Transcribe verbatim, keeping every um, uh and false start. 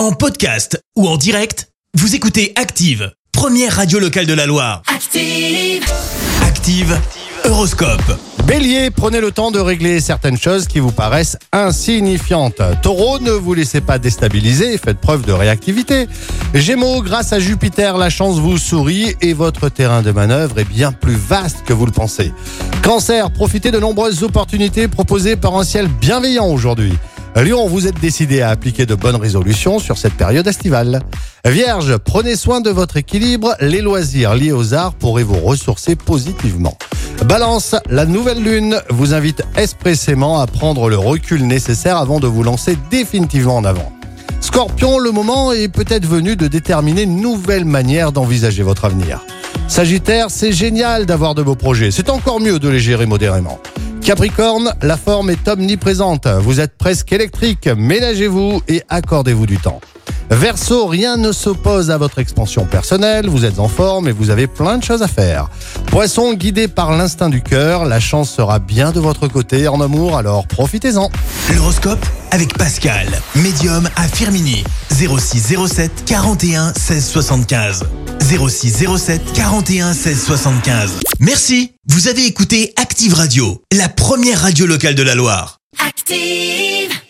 En podcast ou en direct, vous écoutez Active, première radio locale de la Loire. Active, Active, Horoscope. Bélier, prenez le temps de régler certaines choses qui vous paraissent insignifiantes. Taureau, ne vous laissez pas déstabiliser, faites preuve de réactivité. Gémeaux, grâce à Jupiter, la chance vous sourit et votre terrain de manœuvre est bien plus vaste que vous le pensez. Cancer, profitez de nombreuses opportunités proposées par un ciel bienveillant aujourd'hui. Lion, vous êtes décidé à appliquer de bonnes résolutions sur cette période estivale. Vierge, prenez soin de votre équilibre, les loisirs liés aux arts pourraient vous ressourcer positivement. Balance, la nouvelle lune vous invite expressément à prendre le recul nécessaire avant de vous lancer définitivement en avant. Scorpion, le moment est peut-être venu de déterminer une nouvelle manière d'envisager votre avenir. Sagittaire, c'est génial d'avoir de beaux projets, c'est encore mieux de les gérer modérément. Capricorne, la forme est omniprésente, vous êtes presque électrique, ménagez-vous et accordez-vous du temps. Verseau, rien ne s'oppose à votre expansion personnelle, vous êtes en forme et vous avez plein de choses à faire. Poisson, guidé par l'instinct du cœur, la chance sera bien de votre côté en amour, alors profitez-en. L'horoscope avec Pascal, médium à Firminy, zéro six zéro sept quarante et un seize soixante-quinze. zéro six zéro sept quarante et un seize soixante-quinze. Merci, vous avez écouté Active Radio, la première radio locale de la Loire. Active!